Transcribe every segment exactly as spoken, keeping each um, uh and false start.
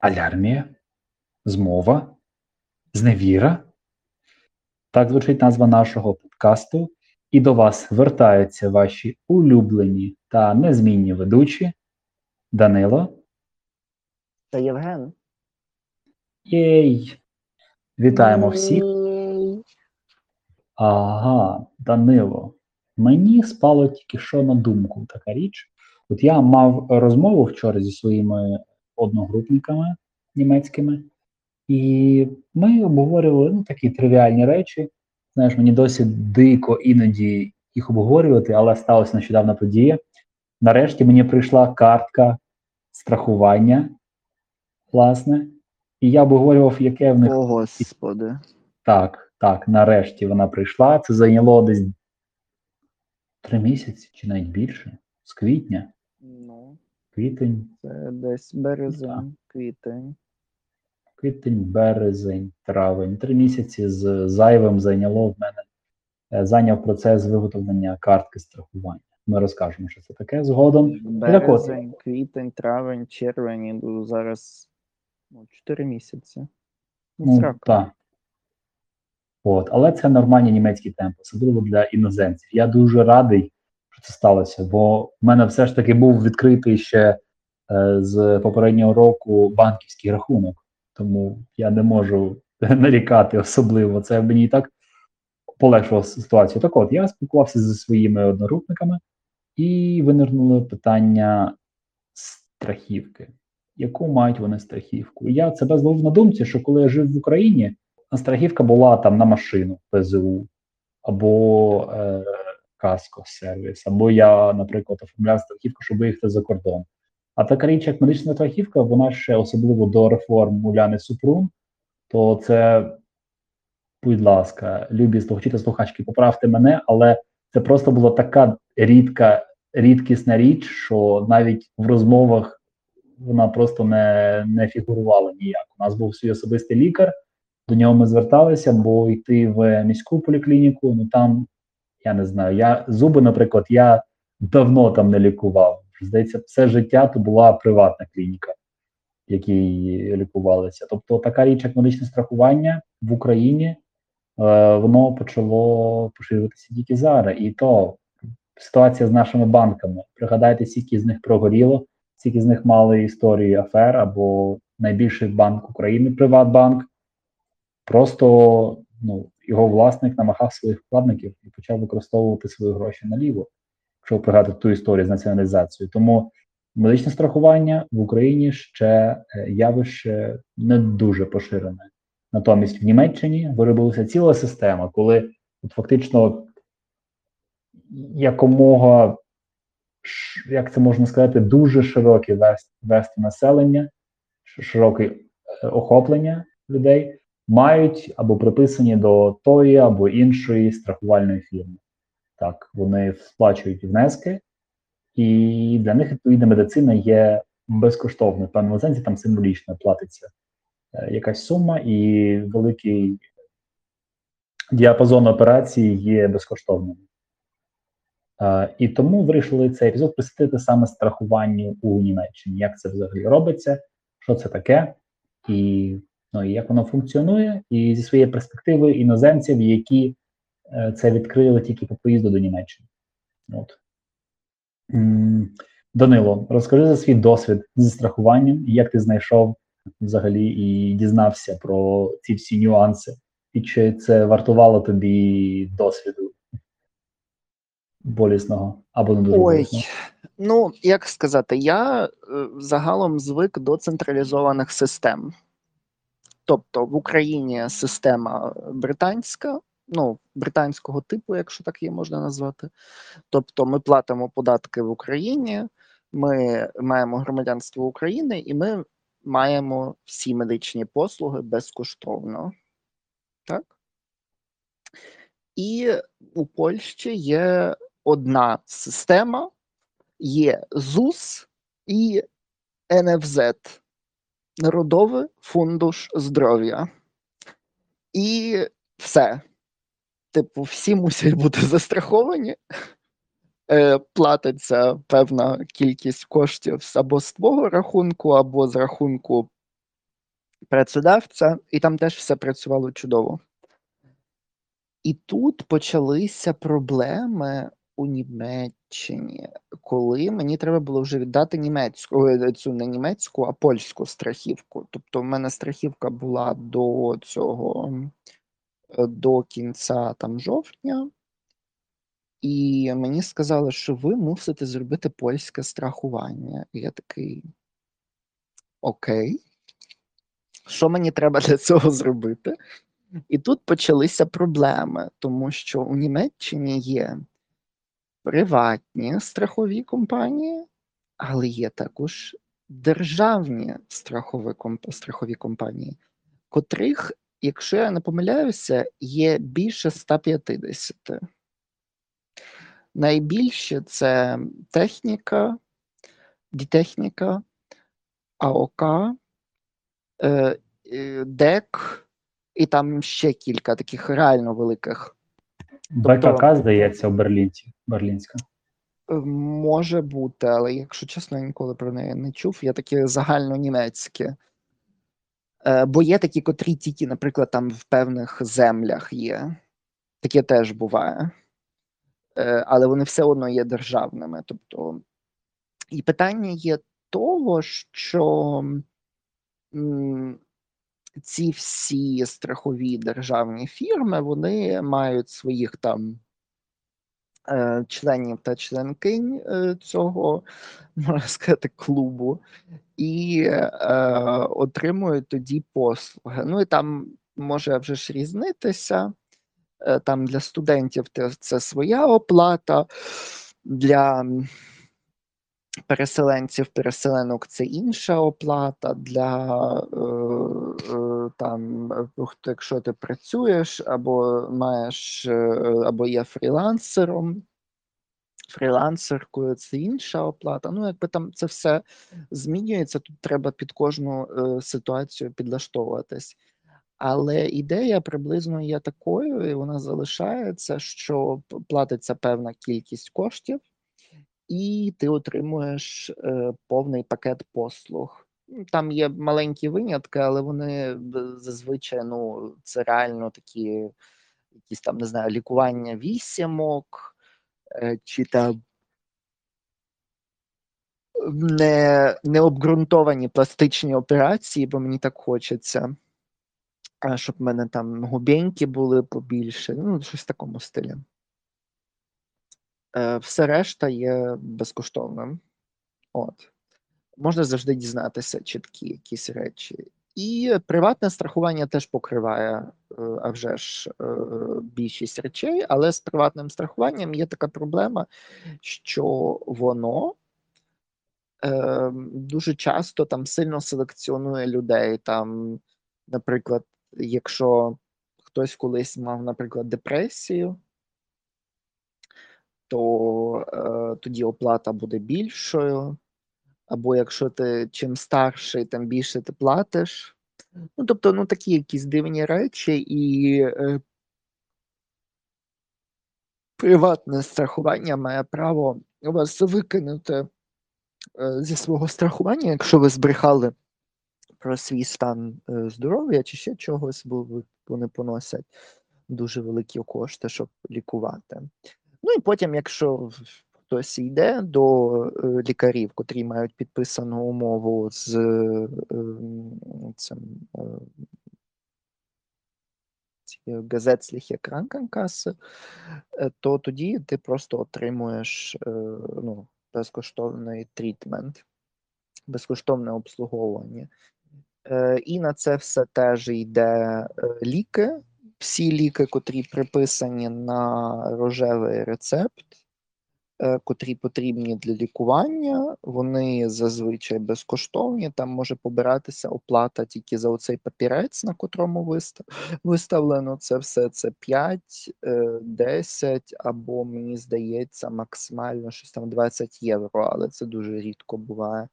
Алярмія, змова, зневіра. Так звучить назва нашого подкасту. І до вас вертаються ваші улюблені та незмінні ведучі Данило та Євген. Єй! Вітаємо всіх. Ага, Данило, мені спало тільки що на думку така річ. От я мав розмову вчора зі своїми одногрупниками німецькими, і ми обговорювали ну, такі тривіальні речі. Знаєш, мені досі дико іноді їх обговорювати, але сталася нещодавна подія. Нарешті мені прийшла картка страхування, власне, і я обговорював, яке в них... О, Господи. Так, так, нарешті вона прийшла. Це зайняло десь три місяці чи навіть більше, з квітня. Ну, квітень. Це десь березень, квітень. Квітень, березень, травень. Три місяці з зайвим зайняло в мене, зайняв процес виготовлення картки страхування. Ми розкажемо, що це таке згодом. Березень, квітень, травень, червень, зараз чотири місяці. Ну, так. От, але це нормальні німецькі темпи, особливо для іноземців. Я дуже радий, що це сталося, бо в мене все ж таки був відкритий ще е, з попереднього року банківський рахунок. Тому я не можу нарікати особливо. Це мені і так полегшило ситуацію. Так от, я спілкувався зі своїми одногрупниками і винирнули питання страхівки. Яку мають вони страхівку? І я себе зловив на думці, що коли я жив в Україні, страхівка була там на машину, Пе Зе У, або е, Каску сервіс, або я, наприклад, оформляв страхівку, щоб виїхати за кордон. А така річ, як медична страхівка, вона ще особливо до реформ Уляни Супрун, то це, будь ласка, любі слухачі та слухачки, поправте мене, але це просто була така рідка, рідкісна річ, що навіть в розмовах вона просто не, не фігурувала ніяк. У нас був свій особистий лікар, до нього ми зверталися, бо йти в міську поліклініку, ну там, я не знаю, я зуби, наприклад, я давно там не лікував. Здається, все життя то була приватна клініка, в якій лікувалися. Тобто така річ, як медичне страхування в Україні, е, воно почало поширюватися тільки зараз. І то ситуація з нашими банками. Пригадайте, скільки з них прогоріло, скільки з них мали історії афер, або найбільший банк України, Приватбанк. Просто ну, його власник намахав своїх вкладників і почав використовувати свої гроші наліво. Щоб пригадати ту історію з націоналізацією. Тому медичне страхування в Україні ще явище не дуже поширене. Натомість в Німеччині виробилася ціла система, коли от, фактично якомога, як це можна сказати, дуже широкі верстви населення, широке охоплення людей мають або приписані до тої або іншої страхувальної фірми. Так, вони сплачують внески, і для них, відповідна медицина є безкоштовною. В певному сенсі там символічно платиться якась сума, і великий діапазон операцій є безкоштовним. І тому вирішили цей епізод присвятити саме страхуванню у Німеччині. Як це взагалі робиться, що це таке, і, ну, і як воно функціонує, і зі своєї перспективи іноземців, які... Це відкрили тільки по поїзду до Німеччини. От. Данило, розкажи за свій досвід зі страхуванням, як ти знайшов взагалі і дізнався про ці всі нюанси, і чи це вартувало тобі досвіду болісного або не дуже болісного? Ну, як сказати, я загалом звик до централізованих систем. Тобто в Україні система британська, ну, британського типу, якщо так її можна назвати. Тобто ми платимо податки в Україні, ми маємо громадянство України і ми маємо всі медичні послуги безкоштовно. Так? І у Польщі є одна система, є ЗУС і Ен Еф Зет – Народовий фундуш здоров'я. І все. Типу, всі мусять бути застраховані, е, платиться певна кількість коштів або з твого рахунку, або з рахунку працедавця, і там теж все працювало чудово. І тут почалися проблеми у Німеччині, коли мені треба було вже віддати німецьку, цю не німецьку, а польську страхівку. Тобто в мене страхівка була до цього, до кінця там жовтня, і мені сказали, що ви мусите зробити польське страхування. І я такий, окей, що мені треба для цього зробити? І тут почалися проблеми, тому що у Німеччині є приватні страхові компанії, але є також державні страхові, комп... страхові компанії, котрих, якщо я не помиляюся, є більше ста п'ятдесяти. Найбільше це техніка, дітехніка, а о ка, ДЕК, і там ще кілька таких реально великих. Б К К, здається, у Берлінці. Берлінська. Може бути, але, якщо чесно, я ніколи про неї не чув. Я такі загальнонімецькі. Бо є такі, котрі тільки, наприклад, там в певних землях є. Таке теж буває. Але вони все одно є державними. Тобто, і питання є того, що ці всі страхові державні фірми, вони мають своїх там членів та членкинь цього, можна сказати, клубу, і е, отримують тоді послуги. Ну і там може вже ж різнитися, там для студентів це своя оплата, для переселенців, переселенок це інша оплата, для е, там, якщо ти працюєш, або маєш, або є фрілансером, фрілансеркою, це інша оплата. Ну, якби там це все змінюється, тут треба під кожну ситуацію підлаштовуватись. Але ідея приблизно є такою, і вона залишається, що платиться певна кількість коштів, і ти отримуєш повний пакет послуг. Там є маленькі винятки, але вони зазвичай, ну, це реально такі, якісь там, не знаю, лікування вісімок, чи там не, необґрунтовані пластичні операції, бо мені так хочеться, щоб в мене там губеньки були побільше, ну, щось в такому стилі. Все решта є безкоштовним. От. Можна завжди дізнатися чіткі якісь речі. І приватне страхування теж покриває, а вже ж, більшість речей, але з приватним страхуванням є така проблема, що воно е, дуже часто там сильно селекціонує людей. Там, наприклад, якщо хтось колись мав, наприклад, депресію, то е, тоді оплата буде більшою. Або якщо ти чим старший, тим більше ти платиш. Ну, тобто, ну, такі якісь дивні речі, і е, приватне страхування має право вас викинути е, зі свого страхування, якщо ви збрехали про свій стан е, здоров'я чи ще чогось, бо вони поносять дуже великі кошти, щоб лікувати. Ну і потім, якщо хтось йде до лікарів, котрі мають підписану умову з цим Techniker Krankenkasse, то тоді ти просто отримуєш, ну, безкоштовний трітмент, безкоштовне обслуговування. І на це все теж йде ліки, всі ліки, котрі приписані на рожевий рецепт, котрі потрібні для лікування, вони зазвичай безкоштовні, там може побиратися оплата тільки за оцей папірець, на котрому виставлено це все, це п'ять, десять або, мені здається, максимально щось там двадцять євро, але це дуже рідко буває.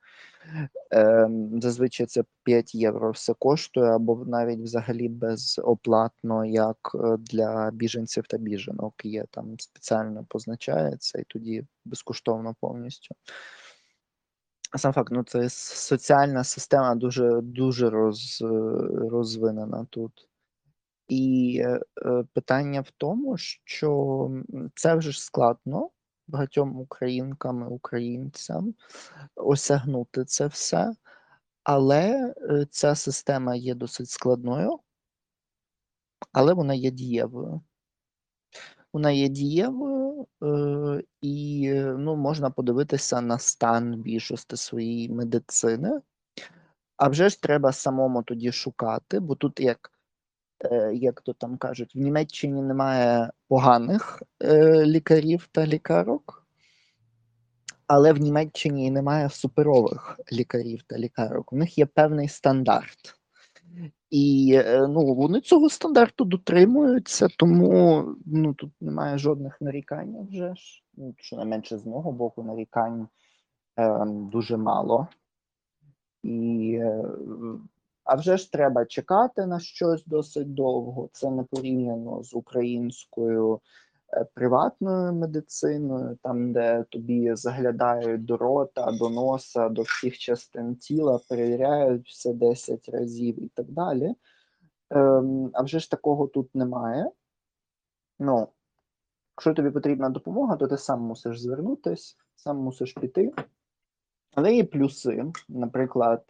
Зазвичай це п'ять євро все коштує, або навіть взагалі безоплатно, як для біженців та біженок є, там спеціально позначається, і тоді безкоштовно повністю. Сам факт, ну це соціальна система дуже, дуже роз, розвинена тут. І е, питання в тому, що це вже ж складно багатьом українкам і українцям осягнути це все, але ця система є досить складною, але вона є дієвою. Вона є дієвою, е, і ну, можна подивитися на стан більшості своєї медицини. А вже ж треба самому тоді шукати, бо тут як, е, як то там кажуть, в Німеччині немає поганих е, лікарів та лікарок, але в Німеччині немає суперових лікарів та лікарок. У них є певний стандарт. І ну, вони цього стандарту дотримуються, тому ну, тут немає жодних нарікань вже ж. Ну, щонайменше з мого боку нарікань е, дуже мало. І, е, а вже ж треба чекати на щось досить довго. Це не порівняно з українською е, приватною медициною, там, де тобі заглядають до рота, до носа, до всіх частин тіла, перевіряють все десять разів і так далі. Ем, а вже ж такого тут немає. Ну, якщо тобі потрібна допомога, то ти сам мусиш звернутися, сам мусиш піти. Але є плюси, наприклад,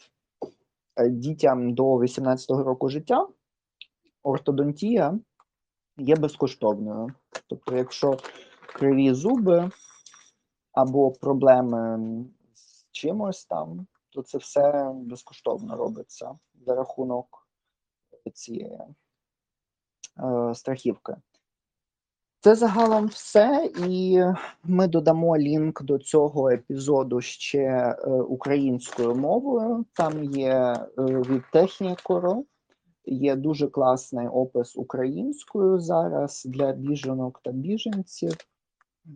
дітям до вісімнадцятого року життя ортодонтія є безкоштовною. Тобто, якщо криві зуби або проблеми з чимось там, то це все безкоштовно робиться за рахунок цієї е, страхівки. Це загалом все, і ми додамо лінк до цього епізоду ще е, українською мовою. Там є е, від Технікеру. Є дуже класний опис українською зараз для біженок та біженців.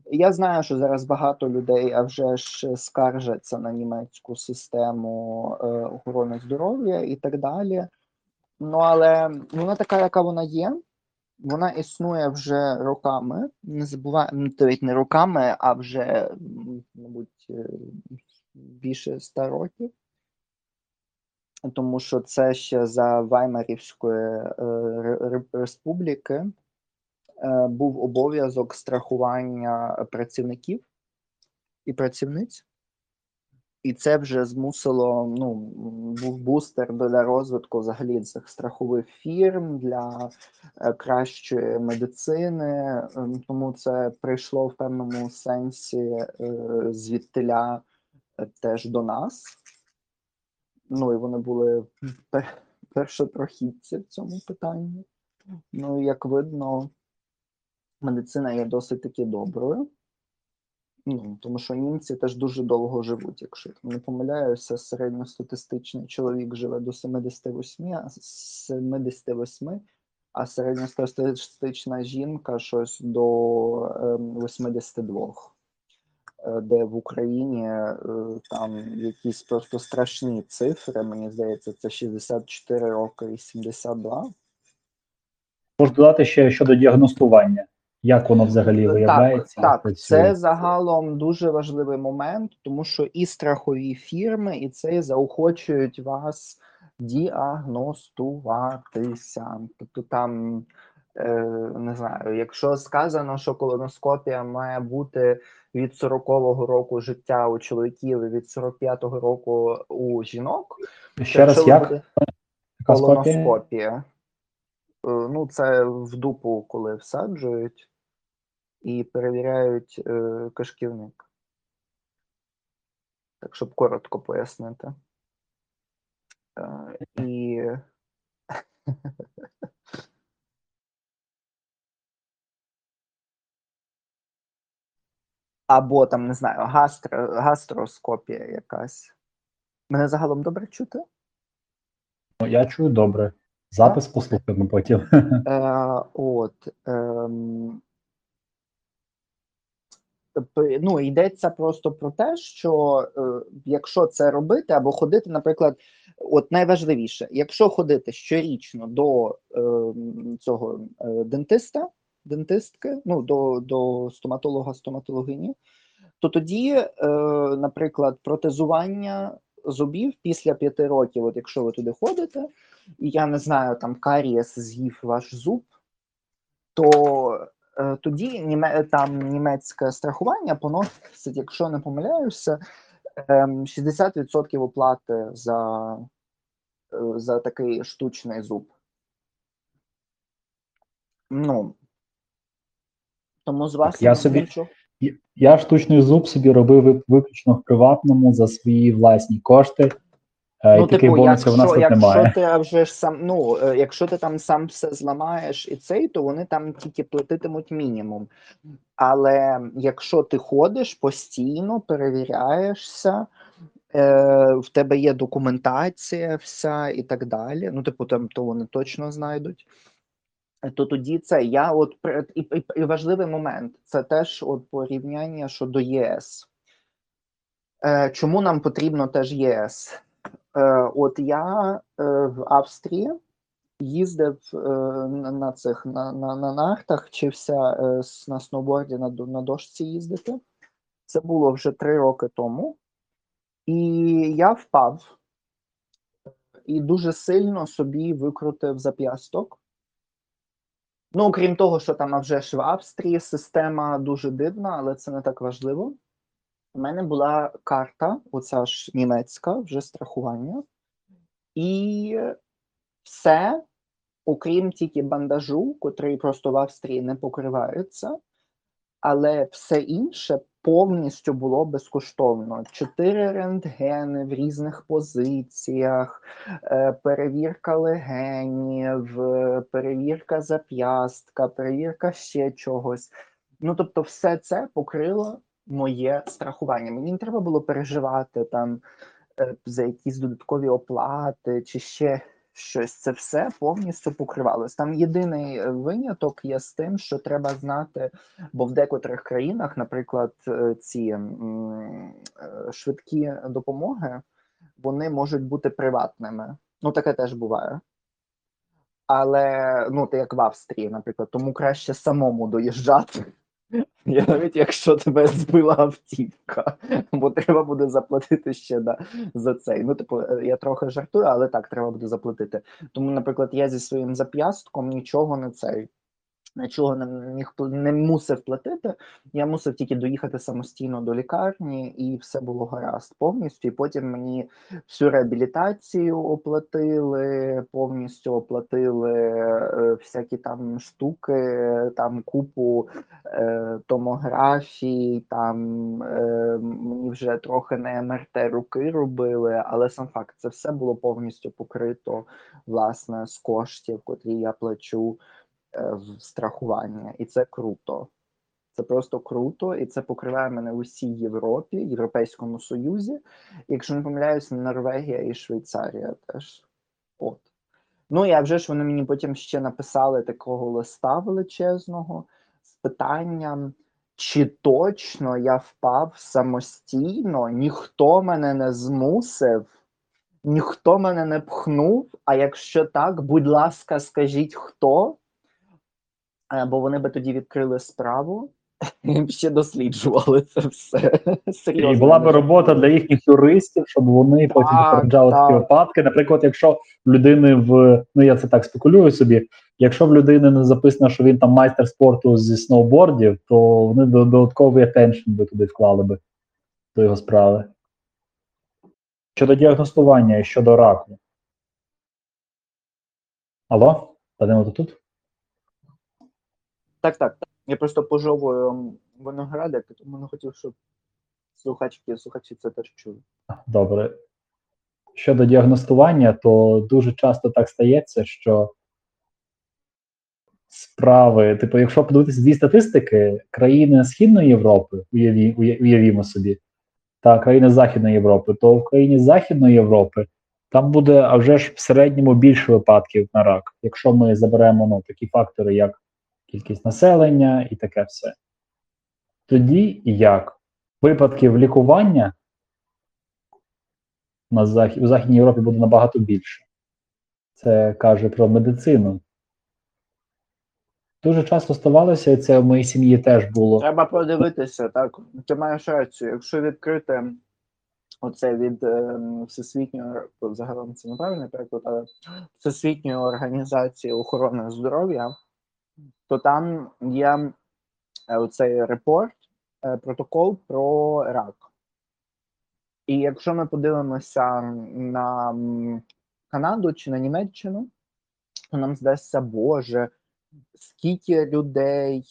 Я знаю, що зараз багато людей, а вже ж скаржаться на німецьку систему е, охорони здоров'я і так далі. Ну, але вона така, яка вона є. Вона існує вже роками. Не забуваємо, навіть не роками, а вже, мабуть, більше ста років. Тому що це ще за Ваймарівської республіки був обов'язок страхування працівників і працівниць. І це вже змусило, ну, був бустер для розвитку взагалі цих страхових фірм, для кращої медицини. Тому це прийшло в певному сенсі звідтиля теж до нас. Ну, і вони були першопрохідці в цьому питанні. Ну, як видно, медицина є досить таки доброю. Ну, тому що німці теж дуже довго живуть, якщо не помиляюся, середньостатистичний чоловік живе до сімдесяти восьми, а середньостатистична жінка щось до восьмидесяти двох. Де в Україні там якісь просто страшні цифри, мені здається, це шістдесят чотири роки і сімдесят два. Можу додати ще щодо діагностування. Як воно взагалі виявляється? Так, так. Це загалом дуже важливий момент, тому що і страхові фірми, і це заохочують вас діагностуватися. Тобто там, не знаю, якщо сказано, що колоноскопія має бути від сорокового року життя у чоловіків і від сорок п'ятого року у жінок. Ще раз, як? Колоноскопія. Ну, це в дупу, коли всаджують і перевіряють е, кишківник. Так, щоб коротко пояснити. Е, і... Або там, не знаю, гастро, гастроскопія якась. Мене загалом добре чути? Я чую добре. Запис послухаємо потім. Е, от, е, ну, йдеться просто про те, що е, якщо це робити або ходити, наприклад, от найважливіше, якщо ходити щорічно до е, цього е, дентиста, дентистки, ну, до, до стоматолога, стоматологині, то тоді, е, наприклад, протезування зубів після п'яти років, от якщо ви туди ходите, і я не знаю, там карієс з'їв ваш зуб, то е, тоді німе, там німецьке страхування поносить, якщо не помиляюся, е, шістдесят відсотків оплати за, е, за такий штучний зуб. Ну, тому з вас я собі... нічого. Я штучний зуб собі робив виключно в приватному за свої власні кошти. Ну, і типу, якщо, в нас тут якщо немає. Ти вже ж сам, ну, якщо ти там сам все зламаєш і цей, то вони там тільки платитимуть мінімум. Але якщо ти ходиш постійно, перевіряєшся, е, в тебе є документація вся і так далі, ну, типу, там то вони точно знайдуть. То тоді це я от і, і, і важливий момент, це теж от порівняння щодо ЄС. Е, чому нам потрібно теж ЄС? Е, от я е, в Австрії їздив е, на цих на, на, на нартах, вчився е, на сноуборді на, на дошці їздити. Це було вже три роки тому, і я впав і дуже сильно собі викрутив зап'ясток. Ну, окрім того, що там а вже ж в Австрії система дуже дивна, але це не так важливо. У мене була карта, оця ж німецька, вже страхування. І все, окрім тільки бандажу, котрий просто в Австрії не покривається, але все інше повністю було безкоштовно. Чотири рентгени в різних позиціях, перевірка легенів, перевірка зап'ястка, перевірка ще чогось. Ну, тобто все це покрило моє страхування. Мені не треба було переживати там за якісь додаткові оплати чи ще щось. Це все повністю покривалося. Там єдиний виняток є з тим, що треба знати, бо в декотрих країнах, наприклад, ці швидкі допомоги, вони можуть бути приватними. Ну, таке теж буває. Але, ну, як в Австрії, наприклад, тому краще самому доїжджати, навіть якщо тебе збила автівка, бо треба буде заплатити ще да, за цей. Ну, типу, я трохи жартую, але так, треба буде заплатити. Тому, наприклад, я зі своїм зап'ястком нічого не цей, нічого не, міг, не мусив платити, я мусив тільки доїхати самостійно до лікарні, і все було гаразд повністю. І потім мені всю реабілітацію оплатили, повністю оплатили е, всякі там штуки, там купу е, томографій, там е, мені вже трохи на ем ер те руки робили, але сам факт, це все було повністю покрито, власне, з коштів, котрі я плачу в страхування. І це круто. Це просто круто, і це покриває мене в усій Європі, Європейському Союзі. Якщо не помиляюсь, Норвегія і Швейцарія теж. От. Ну, і а вже ж вони мені потім ще написали такого листа величезного з питанням, чи точно я впав самостійно, ніхто мене не змусив, ніхто мене не пхнув, а якщо так, будь ласка, скажіть, хто? Бо вони би тоді відкрили справу і ще досліджували це все. Серйозно. І була би робота для їхніх юристів, щоб вони так, потім попереджали такі випадки. Наприклад, якщо в людини в, ну я це так спекулюю собі, якщо в людини не записано, що він там майстер спорту зі сноубордів, то вони додатковий attention би туди вклали би до його справи. Щодо діагностування і щодо раку. Алло? Данило, ти тут? Так, так, так. Я просто пожовую виноградик, тому не хотів, щоб слухачки, слухачі це теж чули. Добре. Щодо діагностування, то дуже часто так стається, що справи, типу, якщо подивитися дві статистики, країни Східної Європи, уяві, уявімо собі, та країни Західної Європи, то в країні Західної Європи там буде, а вже ж в середньому більше випадків на рак, якщо ми заберемо, ну, такі фактори, як кількість населення і таке все. Тоді як? Випадків лікування на Зах... у Західній Європі буде набагато більше. Це каже про медицину. Дуже часто ставалося, і це в моїй сім'ї теж було. Треба подивитися, так? Ти маєш рацію. Якщо відкрити оце від е, Всесвітньої, загалом це неправильний переклад, але Всесвітньої організації охорони здоров'я, то там є оцей репорт, протокол про рак. І якщо ми подивимося на Канаду чи на Німеччину, то нам здасться, боже, скільки людей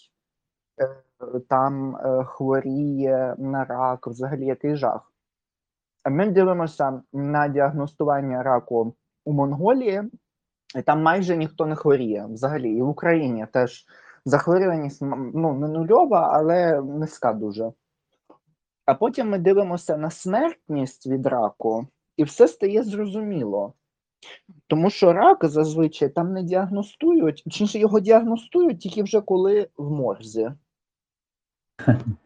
там хворіє на рак, взагалі який жах. Ми дивимося на діагностування раку у Монголії, і там майже ніхто не хворіє взагалі. І в Україні теж захворюваність, ну, не нульова, але низька дуже. А потім ми дивимося на смертність від раку, і все стає зрозуміло. Тому що рак зазвичай там не діагностують, чи його діагностують тільки вже коли в морзі.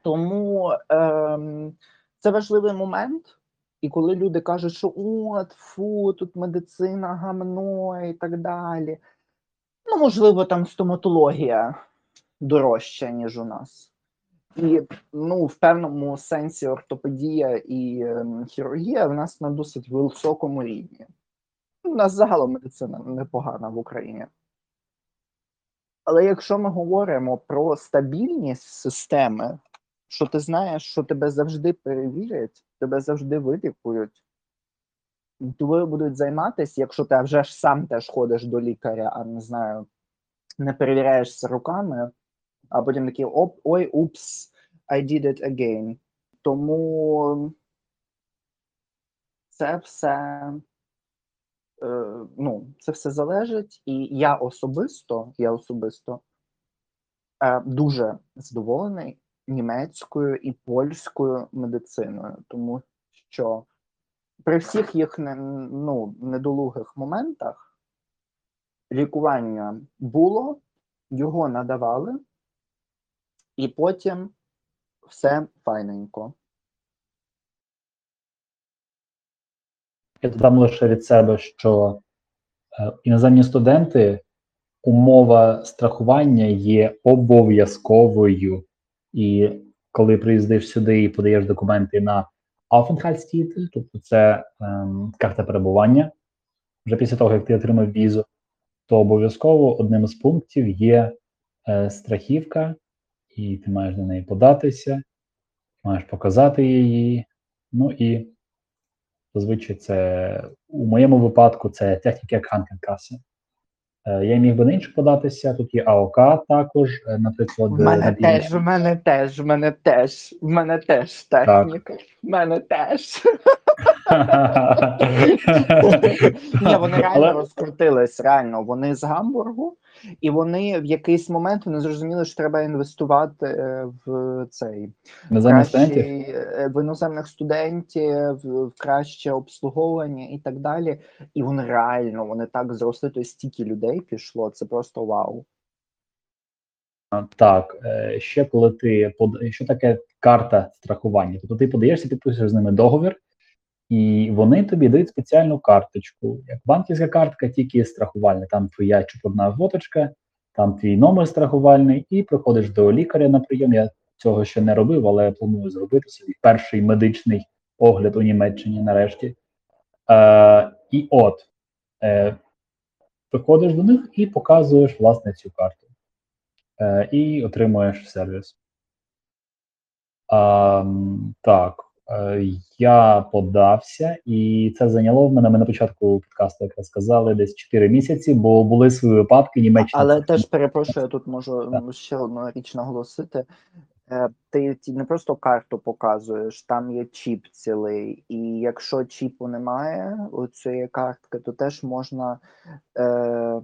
Тому е-м, це важливий момент, і коли люди кажуть, що от, фу, тут медицина гамно і так далі. Ну, можливо, там стоматологія дорожча, ніж у нас. І, ну, в певному сенсі ортопедія і хірургія в нас на досить високому рівні. У нас загалом медицина непогана в Україні. Але якщо ми говоримо про стабільність системи, що ти знаєш, що тебе завжди перевірять, тебе завжди вилікують, тобою будуть займатися, якщо ти вже ж сам теж ходиш до лікаря, а не знаю, не перевіряєшся руками, а потім такий, оп, ой, упс, I did it again. Тому це все, ну, це все залежить, і я особисто, я особисто дуже задоволений німецькою і польською медициною, тому що при всіх їх, ну, недолугих моментах лікування було, його надавали, і потім все файненько. Я додам лише від себе, що іноземні студенти, умова страхування є обов'язковою. І коли приїздиш сюди і подаєш документи на Aufenthaltstitel, тобто це ем, карта перебування, вже після того, як ти отримав візу, то обов'язково одним з пунктів є е, страхівка, і ти маєш до неї податися, маєш показати її, ну і зазвичай це, у моєму випадку, це Techniker Krankenkasse. Е, я міг би на інше податися, тут є АОК також, е, наприклад. У мене теж, у мене теж, у мене теж, у мене теж техніка, у мене теж. Ні, вони реально розкрутились, реально, вони з Гамбургу, і вони в якийсь момент вони зрозуміли, що треба інвестувати в цей в іноземних студентів, в краще обслуговування і так далі. І вони реально, вони так зросли, то стільки людей пішло, це просто вау. Так, ще коли ти, що таке карта страхування? Тобто ти подаєшся, підписуєш з ними договір, і вони тобі дають спеціальну карточку, як банківська картка, тільки страхувальна. Там твоя чупорна водочка, там твій номер страхувальний, і приходиш до лікаря на прийом. Я цього ще не робив, але я планую зробити собі перший медичний огляд у Німеччині нарешті. Е, і от, е, приходиш до них і показуєш, власне, цю карту. Е, і отримуєш сервіс. Е, так. Я подався, і це зайняло в мене, ми на початку подкасту, як сказали, десь чотири місяці, бо були свої випадки Німеччини. Але теж, перепрошую, я тут можу так. ще одну річ наголосити. Ти не просто карту показуєш, там є чіп цілий, і якщо чіпу немає у цієї картки, то теж можна... Е-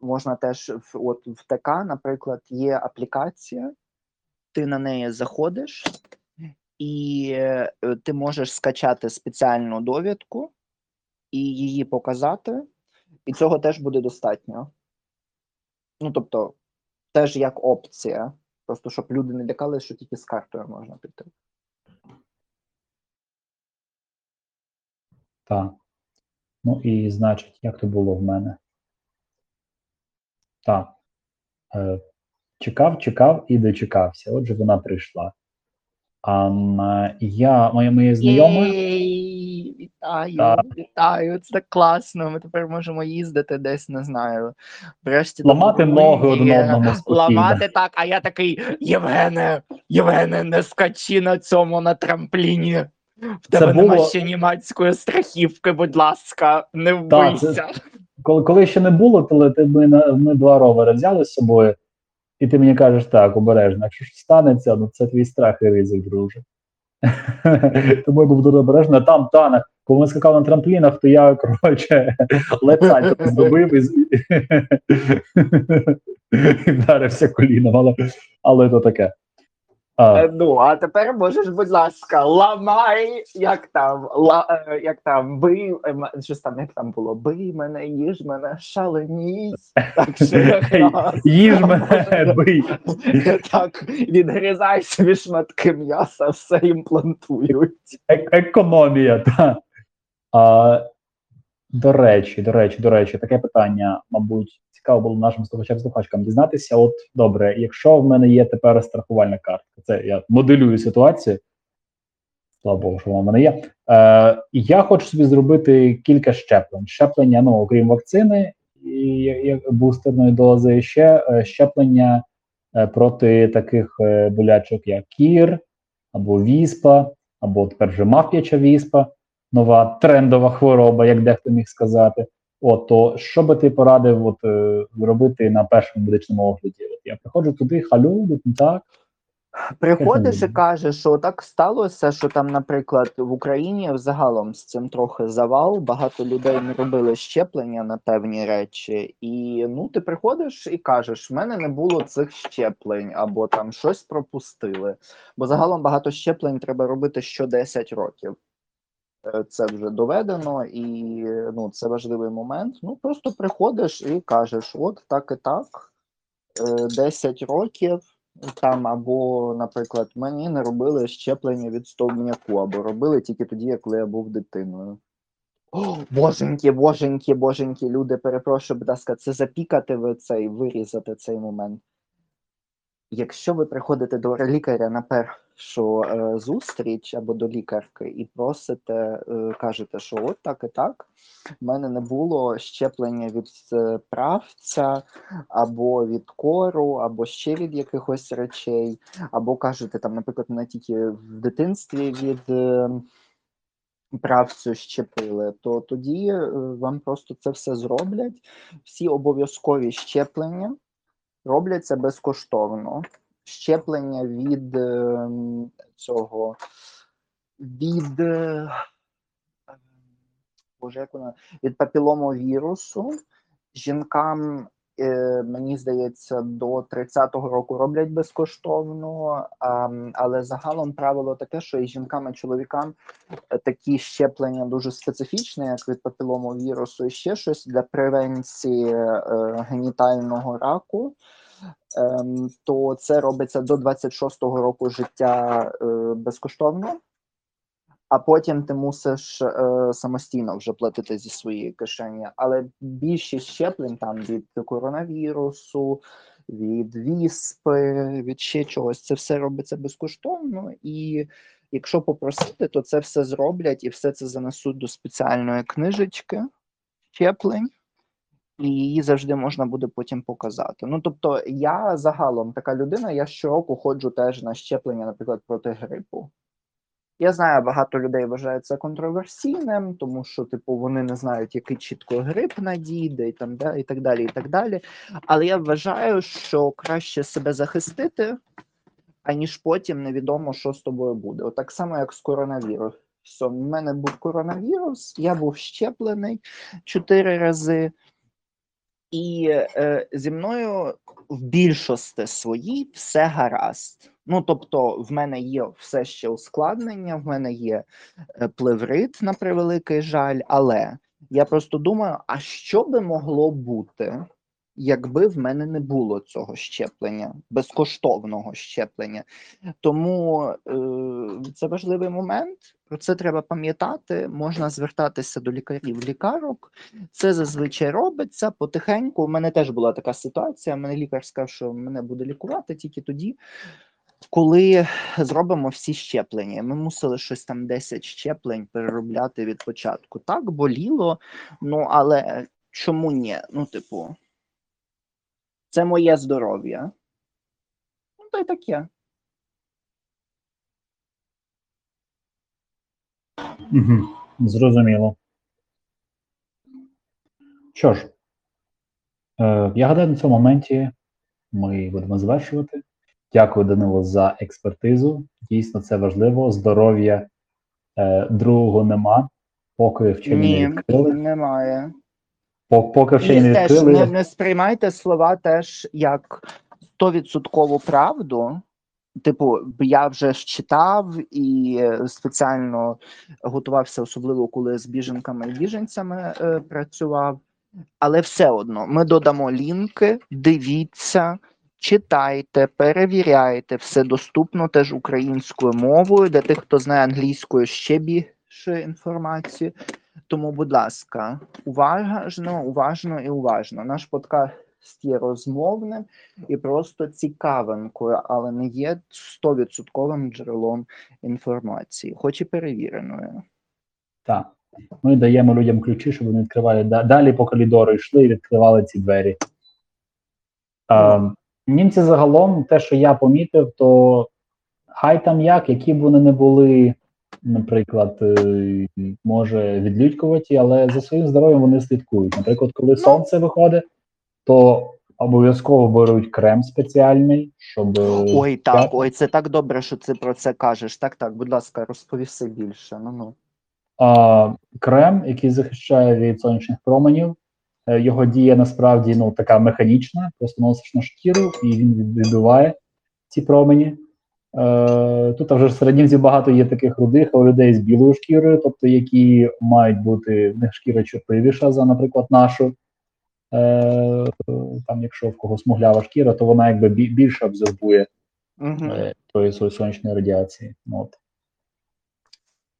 можна теж, от в ДЕК, наприклад, є аплікація, ти на неї заходиш, і ти можеш скачати спеціальну довідку і її показати, і цього теж буде достатньо. Ну, тобто, теж як опція, просто щоб люди не лякали, що тільки з картою можна піти. Так. Ну і, значить, як то було в мене? Так. Чекав, чекав і дочекався. Отже, вона прийшла. А я, моя, моя знайома... Єй, вітаю, так. вітаю, це так класно, ми тепер можемо їздити десь, не знаю. Врешті, ламати там, ноги одне одному спокійно. Ламати, так, а я такий, Євгене, Євгене, не скачи на цьому, на трампліні. В тебе це нема було... ще німецької страхівки, будь ласка, не вбийся. Так, це... коли, коли ще не було, то ти, ми, ми два ровери взяли з собою. І ти мені кажеш, так, обережно, якщо ж станеться, ну це твій страх і ризик, друже. Тому я був дуже обережно. Там, та, коли ми скакали на трамплінах, то я, коротше, лецаль здобив і вдарився коліном, але то таке. Ну, а тепер можеш, будь ласка, ламай, як там, як там, бий, щось там, як там було, бий мене, їж мене, шаленій, так що їж мене, бий. Так, відгрізай собі шматки м'яса, все імплантують. Економія, так. До речі, до речі, до речі, таке питання, мабуть, цікаво було нашим слухачам-слухачкам дізнатися. От, добре, якщо в мене є тепер страхувальна картка, це я моделюю ситуацію, слава Богу, що вона в мене є, е, я хочу собі зробити кілька щеплень. Щеплення, ну, окрім вакцини і, і бустерної дози, ще е, щеплення е, проти таких е, болячок, як кір, або віспа, або тепер вже мавп'яча віспа, нова трендова хвороба, як дехто міг сказати. От, то що би ти порадив от, робити на першому медичному огляді? От, я приходжу туди, халю, так? Приходиш і кажеш, що так сталося, що там, наприклад, в Україні взагалом з цим трохи завал, багато людей не робили щеплення на певні речі, і ну ти приходиш і кажеш, в мене не було цих щеплень, або там щось пропустили, бо загалом багато щеплень треба робити що десять років. Це вже доведено, і ну, це важливий момент. Ну, просто приходиш і кажеш, от так і так, десять років, там, або, наприклад, мені не робили щеплення від стовбняку, або робили тільки тоді, коли я був дитиною. О, боженьки, боженьки, боженьки, люди, перепрошую, будь ласка, це запікати ви це і вирізати цей момент. Якщо ви приходите до лікаря на першу е, зустріч або до лікарки і просите, е, кажете, що от так і так, в мене не було щеплення від правця, або від кору, або ще від якихось речей, або кажете, там, наприклад, мене тільки в дитинстві від е, правцю щепили, то тоді е, вам просто це все зроблять, всі обов'язкові щеплення робляться безкоштовно. Щеплення від цього, від, боже, як вона, від папіломовірусу жінкам, мені здається, до тридцятого року роблять безкоштовно, але загалом правило таке, що і жінкам, і чоловікам такі щеплення дуже специфічні, як від папіломовірусу і ще щось для превенції генітального раку, то це робиться до двадцять шостого року життя безкоштовно. А потім ти мусиш е, самостійно вже платити зі своєї кишені. Але більшість щеплень там від коронавірусу, від віспи, від ще чогось, це все робиться безкоштовно. І якщо попросити, то це все зроблять і все це занесуть до спеціальної книжечки щеплень. І її завжди можна буде потім показати. Ну, тобто я загалом така людина, я щороку ходжу теж на щеплення, наприклад, проти грипу. Я знаю, багато людей вважають це контроверсійним, тому що, типу, вони не знають, який чітко грип надійде, і, там, да, і так далі, і так далі. Але я вважаю, що краще себе захистити, аніж потім невідомо, що з тобою буде. От так само, як з коронавірусом. У мене був коронавірус, я був щеплений чотири рази, і е, зі мною в більшості своїй все гаразд. Ну, тобто, в мене є все ще ускладнення, в мене є плеврит, на превеликий жаль, але я просто думаю, а що би могло бути, якби в мене не було цього щеплення, безкоштовного щеплення. Тому е, це важливий момент, про це треба пам'ятати, можна звертатися до лікарів, лікарок, це зазвичай робиться потихеньку. У мене теж була така ситуація, мене лікар сказав, що мене буде лікувати тільки тоді, коли зробимо всі щеплення. Ми мусили щось там десять щеплень переробляти від початку. Так, боліло, ну але чому ні? Ну, типу, це моє здоров'я. Ну, та й таке. Угу, зрозуміло. Що ж, е, я гадаю, на цьому моменті ми будемо завершувати. Дякую, Данило, за експертизу. Дійсно, це важливо. Здоров'я е, другого нема, поки вчені не відкрили. Ні, немає. Поки вчені не відкрили. Не, не сприймайте слова теж як стовідсоткову правду. Типу, я вже ж читав і спеціально готувався, особливо коли з біженками і біженцями е, працював. Але все одно, ми додамо лінки, дивіться, читайте, перевіряйте, все доступно теж українською мовою, для тих, хто знає англійською, ще більше інформації. Тому, будь ласка, уважно, уважно і уважно. Наш подкаст є розмовним і просто цікавинкою, але не є стовідсотковим джерелом інформації, хоч і перевіреною. Так. Ми даємо людям ключі, щоб вони відкривали далі по коридору йшли і відкривали ці двері. Um. Німці загалом, те, що я помітив, то хай там як, які б вони не були, наприклад, може відлюдькуваті, але за своїм здоров'ям вони слідкують. Наприклад, коли сонце виходить, то обов'язково беруть крем спеціальний, щоб... Ой, так, ой, це так добре, що ти про це кажеш. Так, так, будь ласка, розповіси більше. Ну-ну. А, крем, який захищає від сонячних променів. Його дія насправді, ну, така механічна, просто носиш на шкіру, і він відбиває ці промені. Е, тут вже серед німців багато є таких рудих, а у людей з білою шкірою, тобто які мають бути, в них шкіра чутливіша за, наприклад, нашу. Е, там, якщо в кого смуглява шкіра, то вона якби більше абсорбує mm-hmm. е, тої сонячної радіації. От.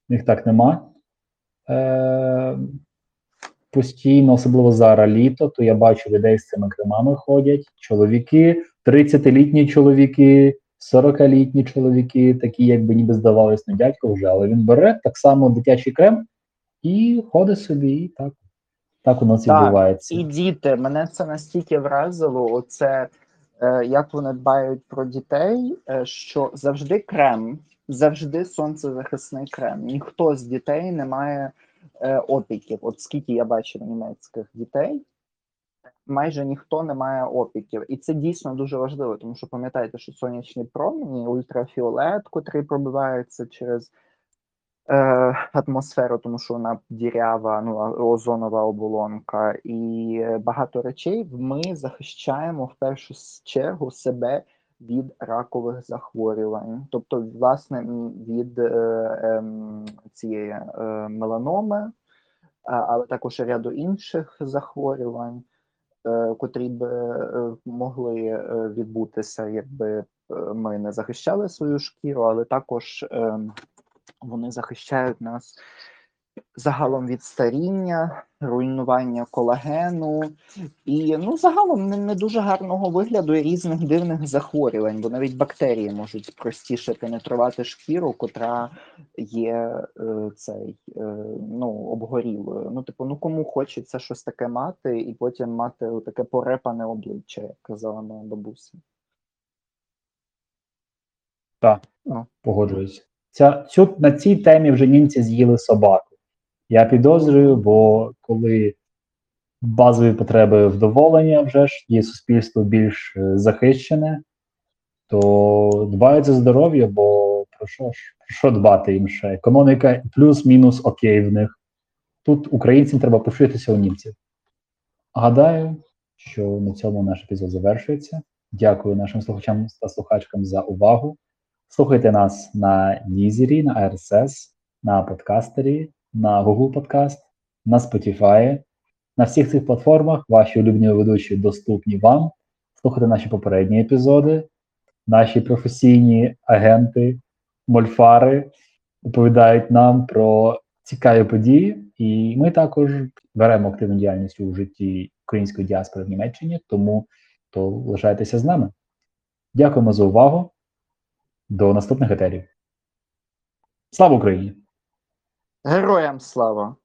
В них так нема. Е, Постійно, особливо зараз літо, то я бачу людей з цими кремами ходять, чоловіки, тридцятилітні чоловіки, сорокалітні чоловіки, такі якби ніби здавались на дядько вже, але він бере так само дитячий крем і ходить собі, і так, так у нас так, і відбувається. І діти, мене це настільки вразило, оце, е, як вони дбають про дітей, е, що завжди крем, завжди сонцезахисний крем, ніхто з дітей не має опіків. От скільки я бачив німецьких дітей, майже ніхто не має опіків. І це дійсно дуже важливо, тому що пам'ятайте, що сонячні промені, ультрафіолет, котрий пробивається через е, атмосферу, тому що вона дірява, ну, озонова оболонка, і багато речей ми захищаємо в першу чергу себе від ракових захворювань, тобто, власне, від е, е, цієї е, меланоми, але також ряду інших захворювань, е, котрі б е, могли відбутися, якби ми не захищали свою шкіру, але також е, вони захищають нас загалом від старіння, руйнування колагену і, ну, загалом не, не дуже гарного вигляду і різних дивних захворювань, бо навіть бактерії можуть простіше пенетрувати шкіру, котра є е, цей, е, ну, обгорілою. Ну, типу, ну, кому хочеться щось таке мати і потім мати таке порепане обличчя, як казала моя бабуся. Так, ну, погоджуюсь. Ця, цю, на цій темі вже німці з'їли собаку. Я підозрюю, бо коли базові потреби вдоволення вже ж є, суспільство більш захищене, то дбають за здоров'я, бо про що ж, про що дбати їм ще? Економіка плюс-мінус окей в них. Тут українцям треба пошитися у німців. Гадаю, що на цьому наш епізод завершується. Дякую нашим слухачам та слухачкам за увагу. Слухайте нас на Deezerі, на ар ес ес, на подкастері, на Google Podcast, на Spotify, На всіх цих платформах ваші улюблені ведучі доступні вам. Слухайте наші попередні епізоди. Наші професійні агенти, мольфари оповідають нам про цікаві події. І ми також беремо активну діяльність у житті української діаспори в Німеччині, тому то лишайтеся з нами. Дякуємо за увагу. До наступних етерів. Слава Україні! Героям слава!